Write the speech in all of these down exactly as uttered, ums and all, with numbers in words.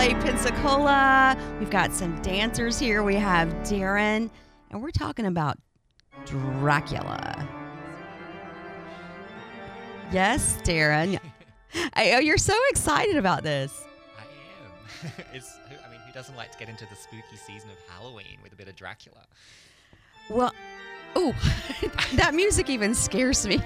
Ballet Pensacola. We've got some dancers here. We have Darren, and we're talking about Dracula. Yes, Darren. I, oh, you're so excited about this. I am. It's, I mean, who doesn't like to get into the spooky season of Halloween with a bit of Dracula? Well, oh, that music even scares me.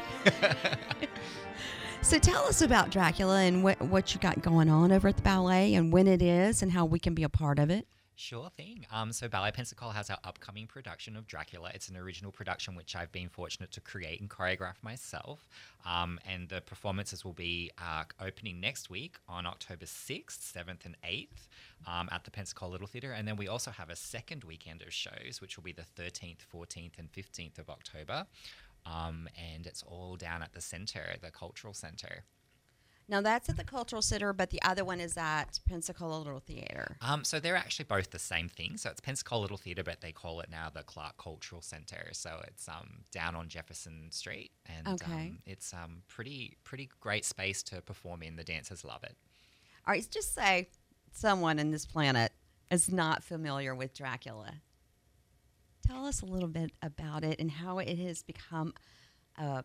So tell us about Dracula and what, what you got going on over at the ballet and when it is and how we can be a part of it. Sure thing. Um, so Ballet Pensacola has our upcoming production of Dracula. It's an original production which I've been fortunate to create and choreograph myself. Um, and the performances will be uh, opening next week on October sixth, seventh and eighth um, at the Pensacola Little Theatre. And then we also have a second weekend of shows, which will be the thirteenth, fourteenth and fifteenth of October. Um, and it's all down at the center, the Cultural Center. Now, that's at the Cultural Center, but the other one is at Pensacola Little Theatre. Um, so they're actually both the same thing. So it's Pensacola Little Theatre, but they call it now the Clark Cultural Center. So it's um, down on Jefferson Street. And okay. um, it's um pretty, pretty great space to perform in. The dancers love it. All right, just say someone in this planet is not familiar with Dracula. Tell us a little bit about it and how it has become a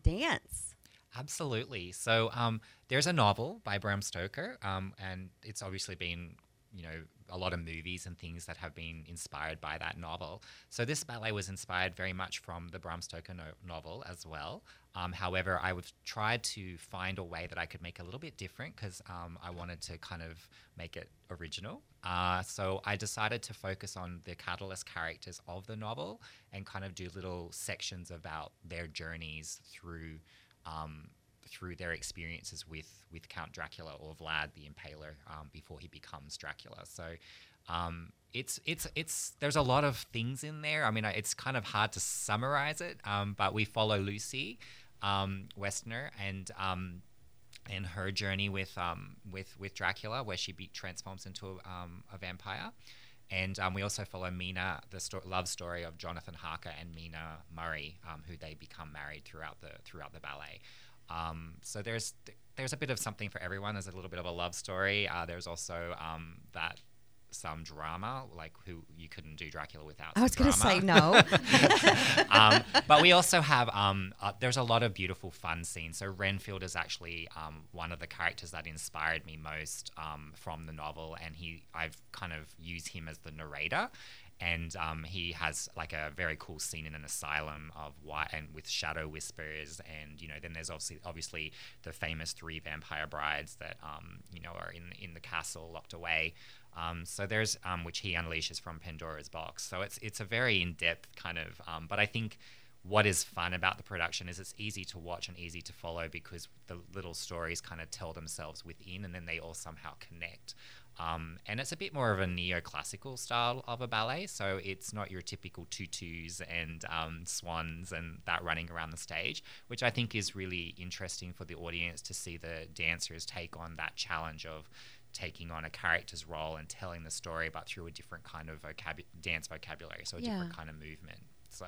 dance. Absolutely. So um, there's a novel by Bram Stoker, um, and it's obviously been, you know, a lot of movies and things that have been inspired by that novel. So this ballet was inspired very much from the Bram Stoker no- novel as well. Um, however, I would try to find a way that I could make a little bit different because um, I wanted to kind of make it original. Uh, so I decided to focus on the catalyst characters of the novel and kind of do little sections about their journeys through Um, through their experiences with, with Count Dracula or Vlad the Impaler um, before he becomes Dracula. So um, it's it's it's there's a lot of things in there. I mean, it's kind of hard to summarize it, um, but we follow Lucy um, Westner and um, and her journey with um, with with Dracula, where she be- transforms into a, um, a vampire. And um, we also follow Mina, the sto- love story of Jonathan Harker and Mina Murray, um, who they become married throughout the throughout the ballet. Um, so there's th- there's a bit of something for everyone. There's a little bit of a love story. Uh, there's also um, that some drama, like who you couldn't do Dracula without. I was going to say no. um, but we also have um, uh, there's a lot of beautiful fun scenes. So Renfield is actually um, one of the characters that inspired me most um, from the novel, and he I've kind of used him as the narrator, and um, he has like a very cool scene in an asylum of why and with shadow whispers, and you know then there's obviously obviously the famous three vampire brides that um, you know are in in the castle locked away. Um, so there's um, which he unleashes from Pandora's box. So it's it's a very in-depth kind of. Um, but I think what is fun about the production is it's easy to watch and easy to follow because the little stories kind of tell themselves within, and then they all somehow connect. Um, and it's a bit more of a neoclassical style of a ballet, so it's not your typical tutus and um, swans and that running around the stage, which I think is really interesting for the audience to see the dancers take on that challenge of taking on a character's role and telling the story, but through a different kind of vocab- dance vocabulary, so a yeah. different kind of movement. So,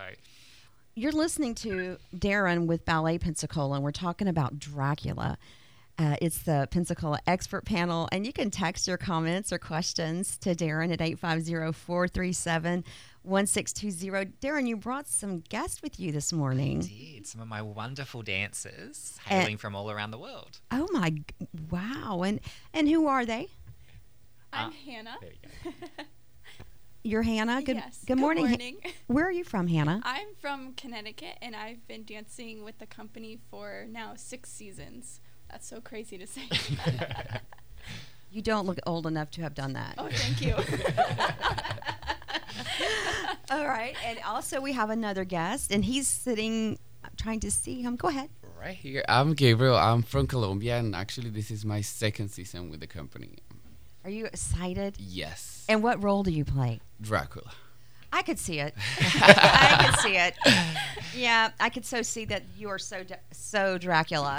you're listening to Darren with Ballet Pensacola, and we're talking about Dracula. Uh, it's the Pensacola Expert Panel, and you can text your comments or questions to Darren at eight five zero, four three seven, one six two zero. Darren, you brought some guests with you this morning. I did. Some of my wonderful dancers hailing and, from all around the world. Oh, my. Wow. And and who are they? I'm uh, Hannah. There you go. You're Hannah? Good, yes. Good morning. Good morning. Where are you from, Hannah? I'm from Connecticut, and I've been dancing with the company for now six seasons. That's so crazy to say. You don't look old enough to have done that. Oh, thank you. All right. And also we have another guest, and he's sitting, I'm trying to see him. Go ahead. Right here. I'm Gabriel. I'm from Colombia, and actually this is my second season with the company. Are you excited? Yes. And what role do you play? Dracula. I could see it. I could see it. Yeah, I could so see that you are so so Dracula.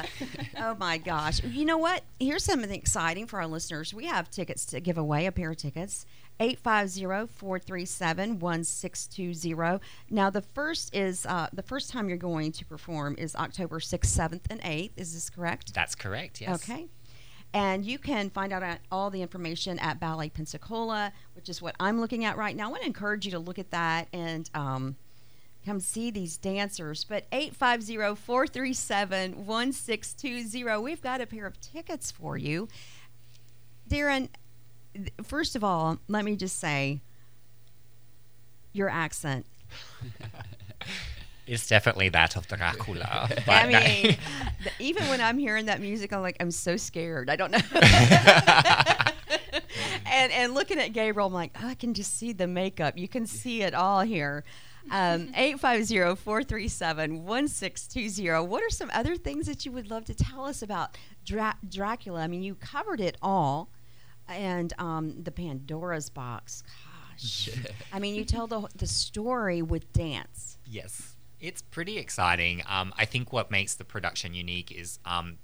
Oh, my gosh. You know what? Here's something exciting for our listeners. We have tickets to give away, a pair of tickets, eight five zero, four three seven, one six two zero. Now, the first is uh, the first time you're going to perform is October sixth, seventh, and eighth. Is this correct? That's correct, yes. Okay. And you can find out all the information at Ballet Pensacola, which is what I'm looking at right now. I want to encourage you to look at that and um, come see these dancers. But eight five zero, four three seven, one six two zero, we've got a pair of tickets for you. Darren, first of all, let me just say, your accent. It's definitely that of Dracula. But I mean, the, even when I'm hearing that music, I'm like, I'm so scared. I don't know. and and looking at Gabriel, I'm like, oh, I can just see the makeup. You can see it all here. Um, eight five zero, four three seven, one six two zero. What are some other things that you would love to tell us about Dra- Dracula? I mean, you covered it all. And um, the Pandora's box. Gosh. I mean, you tell the the story with dance. Yes. It's pretty exciting. Um, I think what makes the production unique is, um,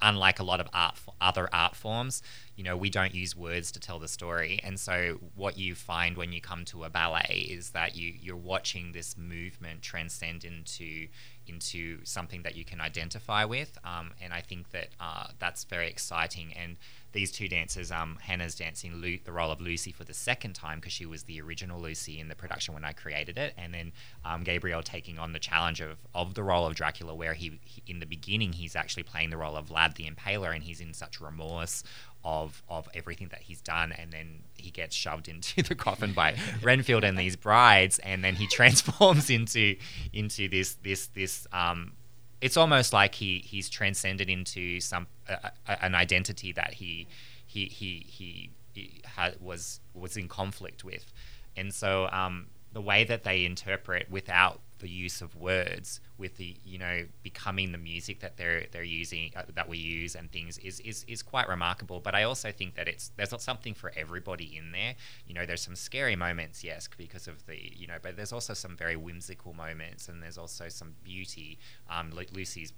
unlike a lot of art, other art forms, you know, we don't use words to tell the story. And so what you find when you come to a ballet is that you, you're watching this movement transcend into into something that you can identify with. Um, and I think that uh, that's very exciting. And these two dancers, um, Hannah's dancing Lu- the role of Lucy for the second time because she was the original Lucy in the production when I created it. And then um, Gabriel taking on the challenge of, of the role of Dracula, where he, he in the beginning, he's actually playing the role of Vlad the Impaler, and he's in such remorse of of everything that he's done, and then he gets shoved into the coffin by Renfield and these brides, and then he transforms into into this this this um it's almost like he he's transcended into some uh, an identity that he he he he, he had, was was in conflict with. And so um the way that they interpret without the use of words, with the, you know, becoming the music that they're they're using uh, that we use and things is, is is quite remarkable. But I also think that it's there's not something for everybody in there. You know, there's some scary moments, yes, because of the, you know, but there's also some very whimsical moments, and there's also some beauty. Um, Lucy's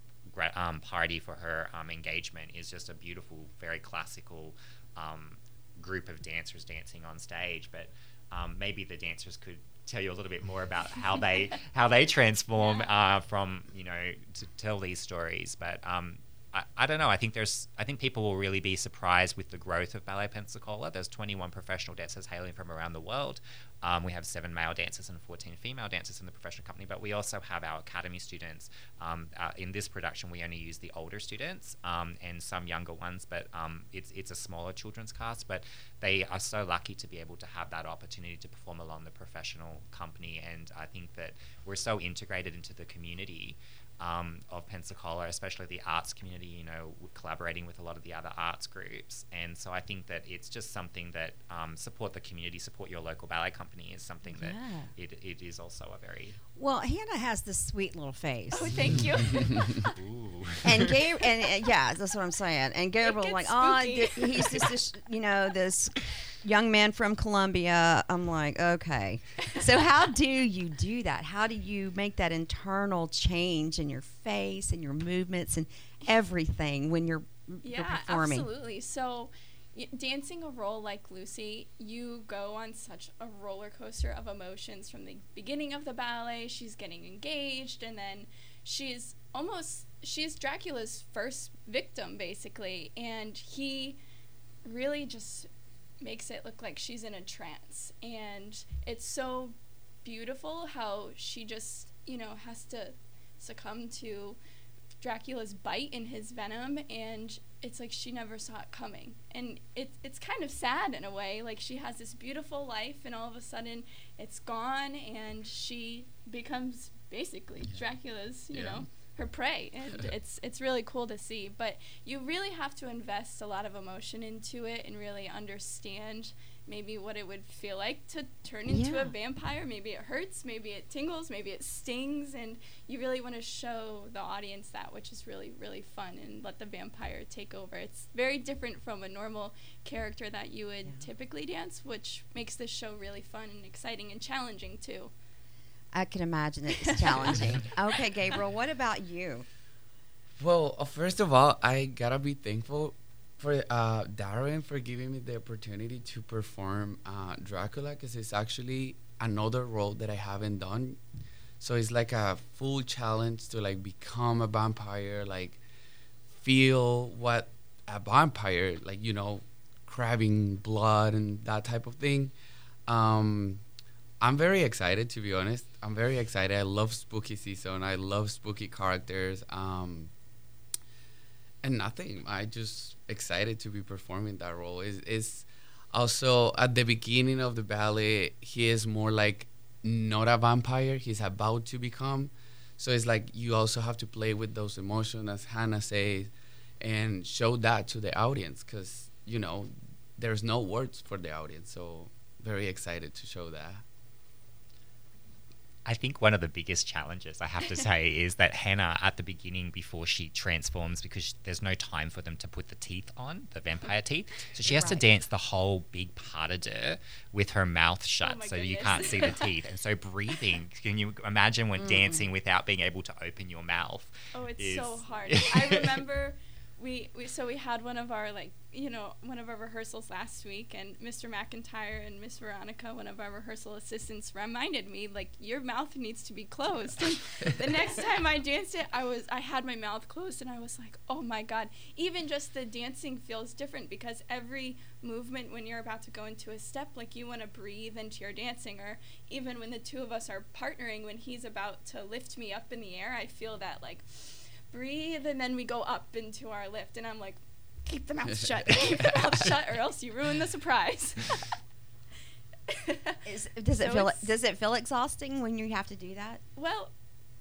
um, party for her um, engagement is just a beautiful, very classical um, group of dancers dancing on stage. But um, maybe the dancers could tell you a little bit more about how they how they transform uh, from, you know, to tell these stories. But um, I, I don't know. I think there's I think people will really be surprised with the growth of Ballet Pensacola. There's twenty-one professional dancers hailing from around the world. Um, we have seven male dancers and fourteen female dancers in the professional company. But we also have our academy students. Um, uh, in this production, we only use the older students um, and some younger ones. But um, it's it's a smaller children's cast. But they are so lucky to be able to have that opportunity to perform along the professional company. And I think that we're so integrated into the community um, of Pensacola, especially the arts community. You know, we're collaborating with a lot of the other arts groups. And so I think that it's just something that um, support the community, support your local ballet company is something yeah. that it, it is also a very... Well, Hannah has this sweet little face. Oh, thank you. Ooh. And Gabriel, and uh, yeah, that's what I'm saying. And Gabriel, like, spooky. oh, he's just, this, you know, this young man from Colombia. I'm like, okay. So how do you do that? How do you make that internal change in your face and your movements and everything when you're, yeah, you're performing? Yeah, absolutely. So y- dancing a role like Lucy, you go on such a roller coaster of emotions from the beginning of the ballet. She's getting engaged, and then she's almost, she's Dracula's first victim, basically. And he really just makes it look like she's in a trance. And it's so beautiful how she just, you know, has to succumb to Dracula's bite and his venom, and it's like she never saw it coming. And it, it's kind of sad in a way, like she has this beautiful life and all of a sudden it's gone, and she becomes basically yeah. Dracula's, you yeah. know, her prey. And it's it's really cool to see, but you really have to invest a lot of emotion into it and really understand maybe what it would feel like to turn into yeah. a vampire. Maybe it hurts, maybe it tingles, maybe it stings, and you really want to show the audience that, which is really, really fun, and let the vampire take over. It's very different from a normal character that you would yeah. typically dance, which makes this show really fun and exciting and challenging too. I can imagine it's challenging. Okay, Gabriel, what about you? Well, uh, first of all, I gotta be thankful for uh, Darren for giving me the opportunity to perform uh, Dracula, because it's actually another role that I haven't done. So it's like a full challenge to like become a vampire, like feel what a vampire, like, you know, grabbing blood and that type of thing. Um, I'm very excited, to be honest. I'm very excited. I love spooky season. I love spooky characters. Um, and nothing. I just excited to be performing that role. It's, it's also at the beginning of the ballet, he is more like not a vampire. He's about to become. So it's like you also have to play with those emotions, as Hannah says, and show that to the audience because, you know, there's no words for the audience. So very excited to show that. I think one of the biggest challenges, I have to say, is that Hannah, at the beginning, before she transforms, because she, there's no time for them to put the teeth on, the vampire teeth, so she has right. to dance the whole big pas de deux with her mouth shut, oh so goodness. You can't see the teeth. And so breathing, can you imagine when mm. dancing without being able to open your mouth? Oh, it's is, so hard. I remember... We, we so we had one of our like you know one of our rehearsals last week, and Mister McIntyre and Miss Veronica, one of our rehearsal assistants, reminded me like your mouth needs to be closed. And the next time I danced it, I was I had my mouth closed, and I was like, oh my God! Even just the dancing feels different because every movement when you're about to go into a step, like you want to breathe into your dancing, or even when the two of us are partnering, when he's about to lift me up in the air, I feel that like. Breathe, and then we go up into our lift, and I'm like, keep the mouth shut, keep the mouth shut, or else you ruin the surprise. Is, does it so feel does it feel exhausting when you have to do that? Well,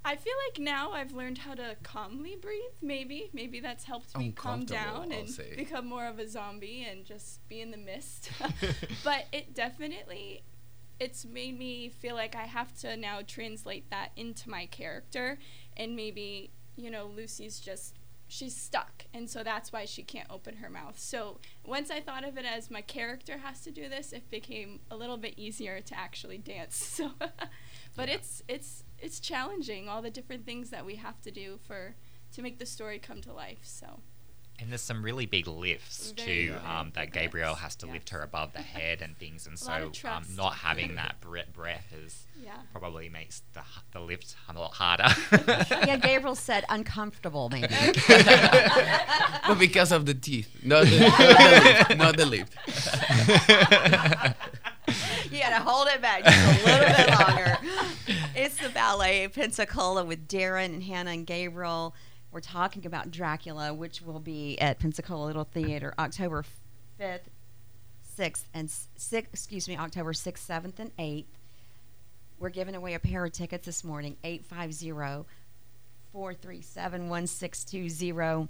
I feel like now I've learned how to calmly breathe. Maybe, maybe that's helped me calm down I'll and say. become more of a zombie and just be in the mist. But it definitely, it's made me feel like I have to now translate that into my character, and maybe. You know, Lucy's just, she's stuck. And so that's why she can't open her mouth. So once I thought of it as my character has to do this, it became a little bit easier to actually dance. So, but yeah. it's it's it's challenging, all the different things that we have to do for to make the story come to life. So. And there's some really big lifts Very too um, that Gabriel lifts. has to yes. lift her above the head and things, and so um, not having that bre- breath is yeah. probably makes the the lift a lot harder. Yeah, Gabriel said uncomfortable maybe, but because of the teeth, not the, not the lift. You gotta hold it back just a little bit longer. It's the Ballet Pensacola with Darren and Hannah and Gabriel. We're talking about Dracula, which will be at Pensacola Little Theatre October fifth, sixth, and sixth, excuse me, October sixth, seventh, and eighth. We're giving away a pair of tickets this morning, eight five zero, four three seven, one six two zero.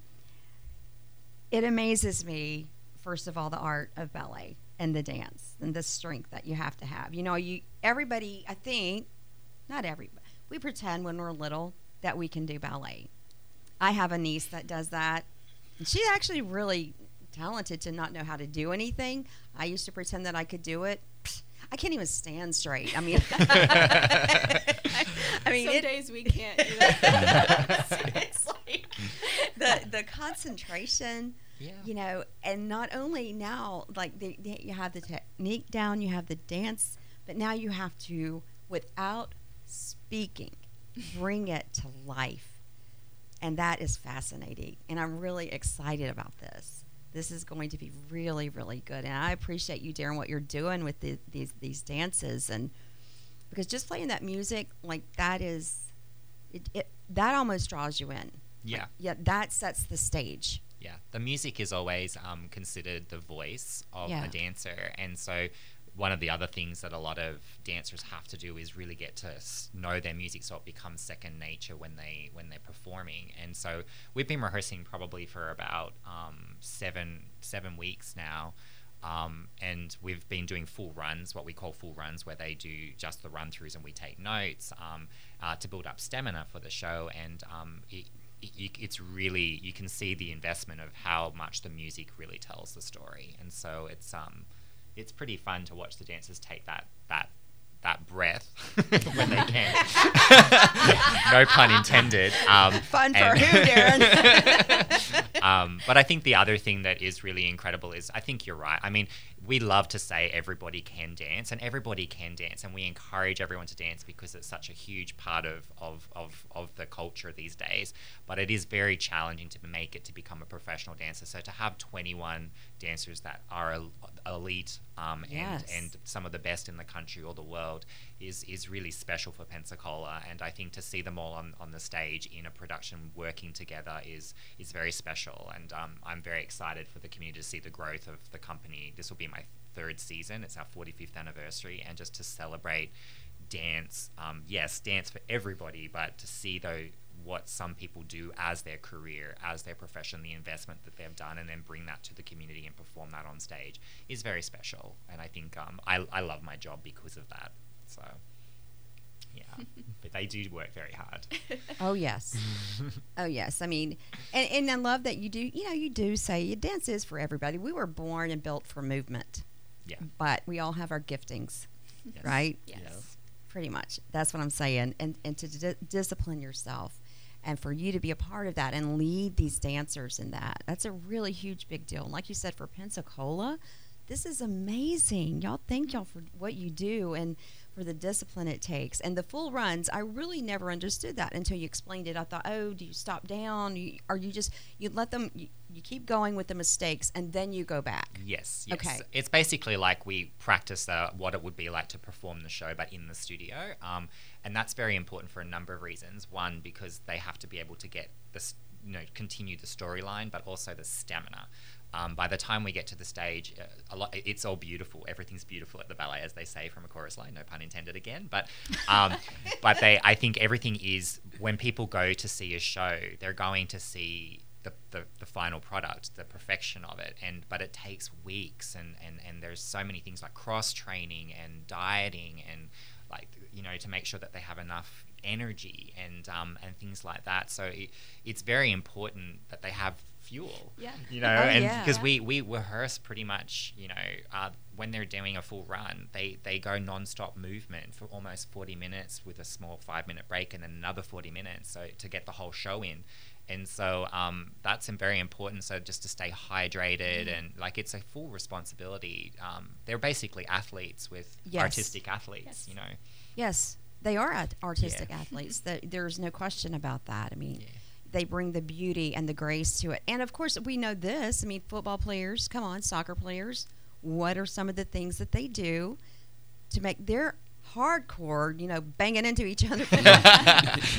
It amazes me, first of all, the art of ballet and the dance and the strength that you have to have. You know, you everybody, I think, not everybody, we pretend when we're little that we can do ballet. I have a niece that does that. And she's actually really talented to not know how to do anything. I used to pretend that I could do it. Psh, I can't even stand straight. I mean, I, I mean, some it, days we can't do that. It's like the the concentration, yeah. you know, and not only now, like the, the, you have the technique down, you have the dance, but now you have to, without speaking, bring it to life. And that is fascinating. And I'm really excited about this. This is going to be really, really good. And I appreciate you, Darren, what you're doing with the, these these dances. And because just playing that music, like that is, it, it that almost draws you in. Yeah. Like, yeah, that sets the stage. Yeah. The music is always um, considered the voice of yeah. a dancer. And so one of the other things that a lot of dancers have to do is really get to know their music, so it becomes second nature when they when they're performing. And so we've been rehearsing probably for about um, seven seven weeks now, um, and we've been doing full runs, what we call full runs, where they do just the run throughs and we take notes um, uh, to build up stamina for the show. And um, it, it, it's really, you can see the investment of how much the music really tells the story. And so it's um. It's pretty fun to watch the dancers take that that that breath when they can. No pun intended. Um, Fun for and, who, Darren? um, but I think the other thing that is really incredible is, I think you're right. I mean, we love to say everybody can dance, and everybody can dance, and we encourage everyone to dance because it's such a huge part of, of, of, of the culture these days. But it is very challenging to make it to become a professional dancer. So to have twenty-one dancers that are elite um, yes. and, and some of the best in the country or the world is, is really special for Pensacola. And I think to see them all on, on the stage in a production working together is is very special. And um, I'm very excited for the community to see the growth of the company. This will be my third season. It's our forty-fifth anniversary. And just to celebrate dance, um, yes, dance for everybody, but to see though what some people do as their career, as their profession, the investment that they've done, and then bring that to the community and perform that on stage is very special. And I think um, I, I love my job because of that. So, yeah. But they do work very hard. Oh, yes. Oh, yes. I mean, and, and I love that you do, you know, you do say your dance is for everybody. We were born and built for movement. Yeah. But we all have our giftings, yes. right? Yes. yes. Pretty much. That's what I'm saying. And, and to d- discipline yourself. And for you to be a part of that and lead these dancers in that, that's a really huge big deal. And like you said, for Pensacola, this is amazing. Y'all, thank y'all for what you do and for the discipline it takes. And the full runs, I really never understood that until you explained it. I thought, oh, do you stop down? You, are you just, you let them, you, you keep going with the mistakes and then you go back? Yes, yes. Okay. It's basically like we practice uh, what it would be like to perform the show, but in the studio. Um, and that's very important for a number of reasons. One, because they have to be able to get this, you know, continue the storyline, but also the stamina. Um, by the time we get to the stage, uh, a lot, it's all beautiful. Everything's beautiful at the ballet, as they say from a chorus line. No pun intended again. But, um, but they, I think everything is, when people go to see a show, they're going to see the, the, the final product, the perfection of it. And but it takes weeks, and, and, and there's so many things like cross training and dieting and like you know to make sure that they have enough energy and um, and things like that. So it, it's very important that they have fuel, yeah. you know, oh, and because yeah. we, we rehearse pretty much, you know, uh, when they're doing a full run, they, they go non-stop movement for almost forty minutes with a small five minute break and then another forty minutes so to get the whole show in. And so um, that's very important. So just to stay hydrated mm. and like it's a full responsibility. Um, they're basically athletes with yes. artistic athletes, yes. you know. Yes, they are at artistic yeah. athletes. That, there's no question about that. I mean. Yeah. They bring the beauty and the grace to it. And, of course, we know this. I mean, football players, come on, soccer players, what are some of the things that they do to make their hardcore, you know, banging into each other?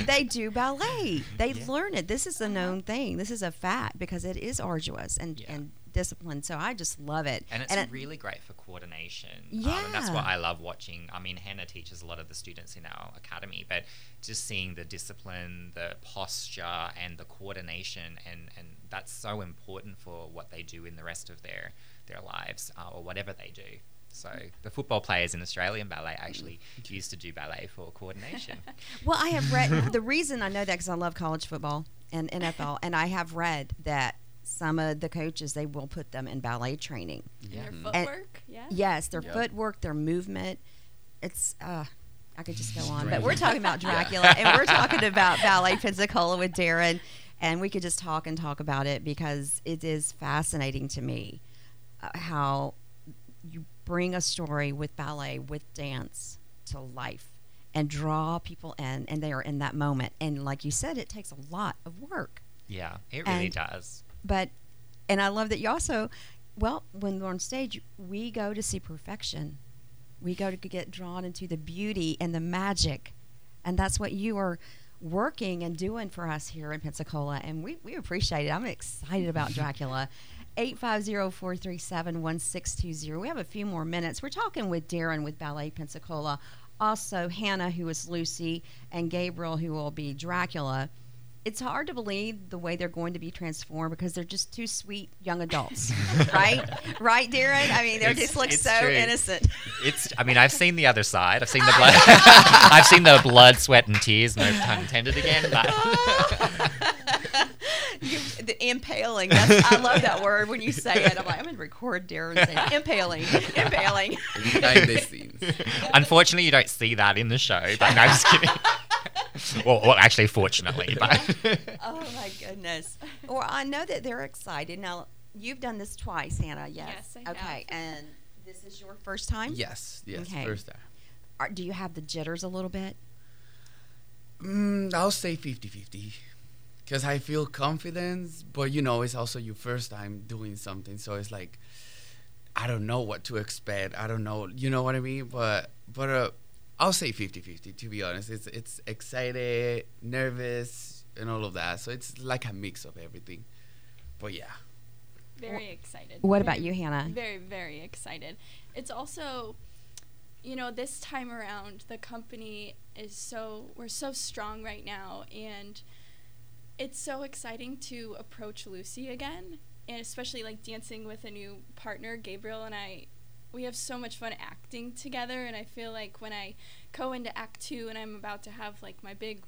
They do ballet. They yeah. learn it. This is a known thing. This is a fact because it is arduous and, yeah. and disciplined. So I just love it. And it's and really it, great for coordination. Yeah. Um, and that's what I love watching. I mean, Hannah teaches a lot of the students in our academy, but just seeing the discipline, the posture, and the coordination, and, and that's so important for what they do in the rest of their, their lives uh, or whatever they do. So the football players in Australian ballet actually used to do ballet for coordination. Well, I have read – the reason I know that because I love college football and N F L, and I have read that some of the coaches, they will put them in ballet training. Yeah. Their footwork? And, yeah. Yes, their yep. footwork, their movement. It's uh, – I could just go on, but we're talking about Dracula yeah. and we're talking about Ballet Pensacola with Darren, and we could just talk and talk about it because it is fascinating to me uh, how you bring a story with ballet, with dance to life and draw people in, and they are in that moment. And like you said, it takes a lot of work. Yeah, it really and, does. But, and I love that you also, well, when we're on stage, we go to see perfection. We go to get drawn into the beauty and the magic. And that's what you are working and doing for us here in Pensacola. And we, we appreciate it. I'm excited about Dracula. eight five zero, four three seven, one six two zero. We have a few more minutes. We're talking with Darren with Ballet Pensacola. Also, Hannah, who is Lucy, and Gabriel, who will be Dracula. It's hard to believe the way they're going to be transformed because they're just two sweet young adults, right? Right, Darren? I mean, they just look so true. Innocent. It's. I mean, I've seen the other side. I've seen the blood. I've seen the blood, sweat, and tears. No pun intended again. But you, the impaling. That's, I love that word when you say it. I'm like, I'm gonna record Darren saying impaling, impaling. Anytime they see Unfortunately, you don't see that in the show, but no, I'm just kidding. Well, well, actually, fortunately. But. Oh, my goodness. Well, I know that they're excited. Now, you've done this twice, Hannah, yes? Yes, I have. Okay, and this is your first time? Yes, yes, okay. First time. Are, do you have the jitters a little bit? Mm, I'll say fifty-fifty, because I feel confidence, but, you know, it's also your first time doing something, so it's like, I don't know what to expect. I don't know, you know what I mean? But, but, uh, I'll say fifty-fifty, to be honest. It's it's excited, nervous, and all of that. So it's like a mix of everything. But, yeah. Very excited. What about you, Hannah? Very, very excited. It's also, you know, this time around, the company is so, we're so strong right now. And it's so exciting to approach Lucy again. And especially, like, dancing with a new partner, Gabriel and I. We have so much fun acting together, and I feel like when I go into act two and I'm about to have like my big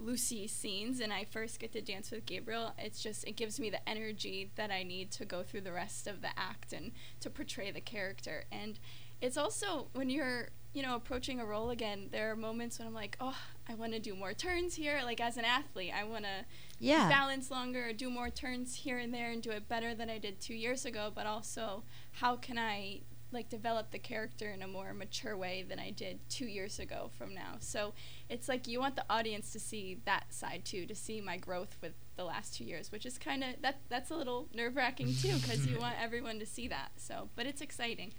Lucy scenes and I first get to dance with Gabriel, it's just, it gives me the energy that I need to go through the rest of the act and to portray the character. And it's also when you're, you know, approaching a role again, there are moments when I'm like, oh, I want to do more turns here. Like as an athlete, I want to yeah. balance longer or do more turns here and there and do it better than I did two years ago. But also, how can I like develop the character in a more mature way than I did two years ago from now. So it's like you want the audience to see that side too, to see my growth with the last two years, which is kind of, that that's a little nerve-wracking too, because you want everyone to see that. So, but it's exciting.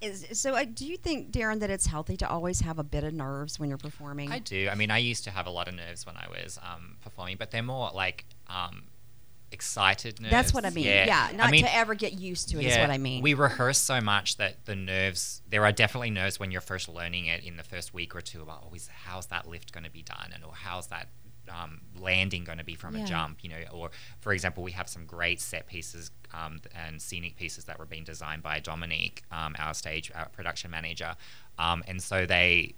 Is So uh, do you think, Darren, that it's healthy to always have a bit of nerves when you're performing? I do. I mean, I used to have a lot of nerves when I was um, performing, but they're more like, um, excitedness. That's what I mean. Yeah, yeah. Not I mean, to ever get used to it yeah, is what I mean. We rehearse so much that the nerves, there are definitely nerves when you're first learning it in the first week or two about, oh, is, how's that lift going to be done, and or how's that um, landing going to be from yeah. a jump, you know, or for example, we have some great set pieces um, and scenic pieces that were being designed by Dominique, um, our stage our production manager, um, and so they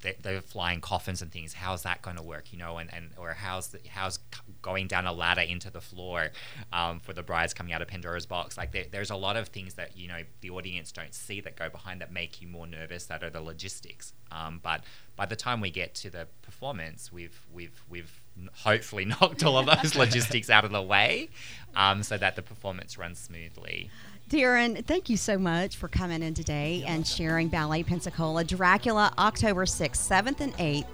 The, the flying coffins and things, how's that going to work, you know, and, and or how's the, how's going down a ladder into the floor um, for the brides coming out of Pandora's box. Like there, there's a lot of things that, you know, the audience don't see that go behind that make you more nervous, that are the logistics. Um, but by the time we get to the performance, we've we've we've hopefully knocked all of those logistics out of the way um, so that the performance runs smoothly. Darren, thank you so much for coming in today and sharing Ballet Pensacola. Dracula, October sixth, seventh, and eighth.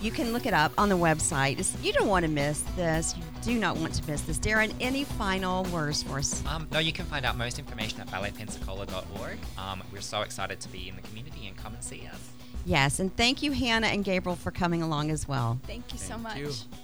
You can look it up on the website. It's, you don't want to miss this. You do not want to miss this. Darren, any final words for us? Um, no, you can find out most information at ballet pensacola dot org. Um, we're so excited to be in the community and come and see us. Yes, and thank you, Hannah and Gabriel, for coming along as well. Thank you thank so much. You.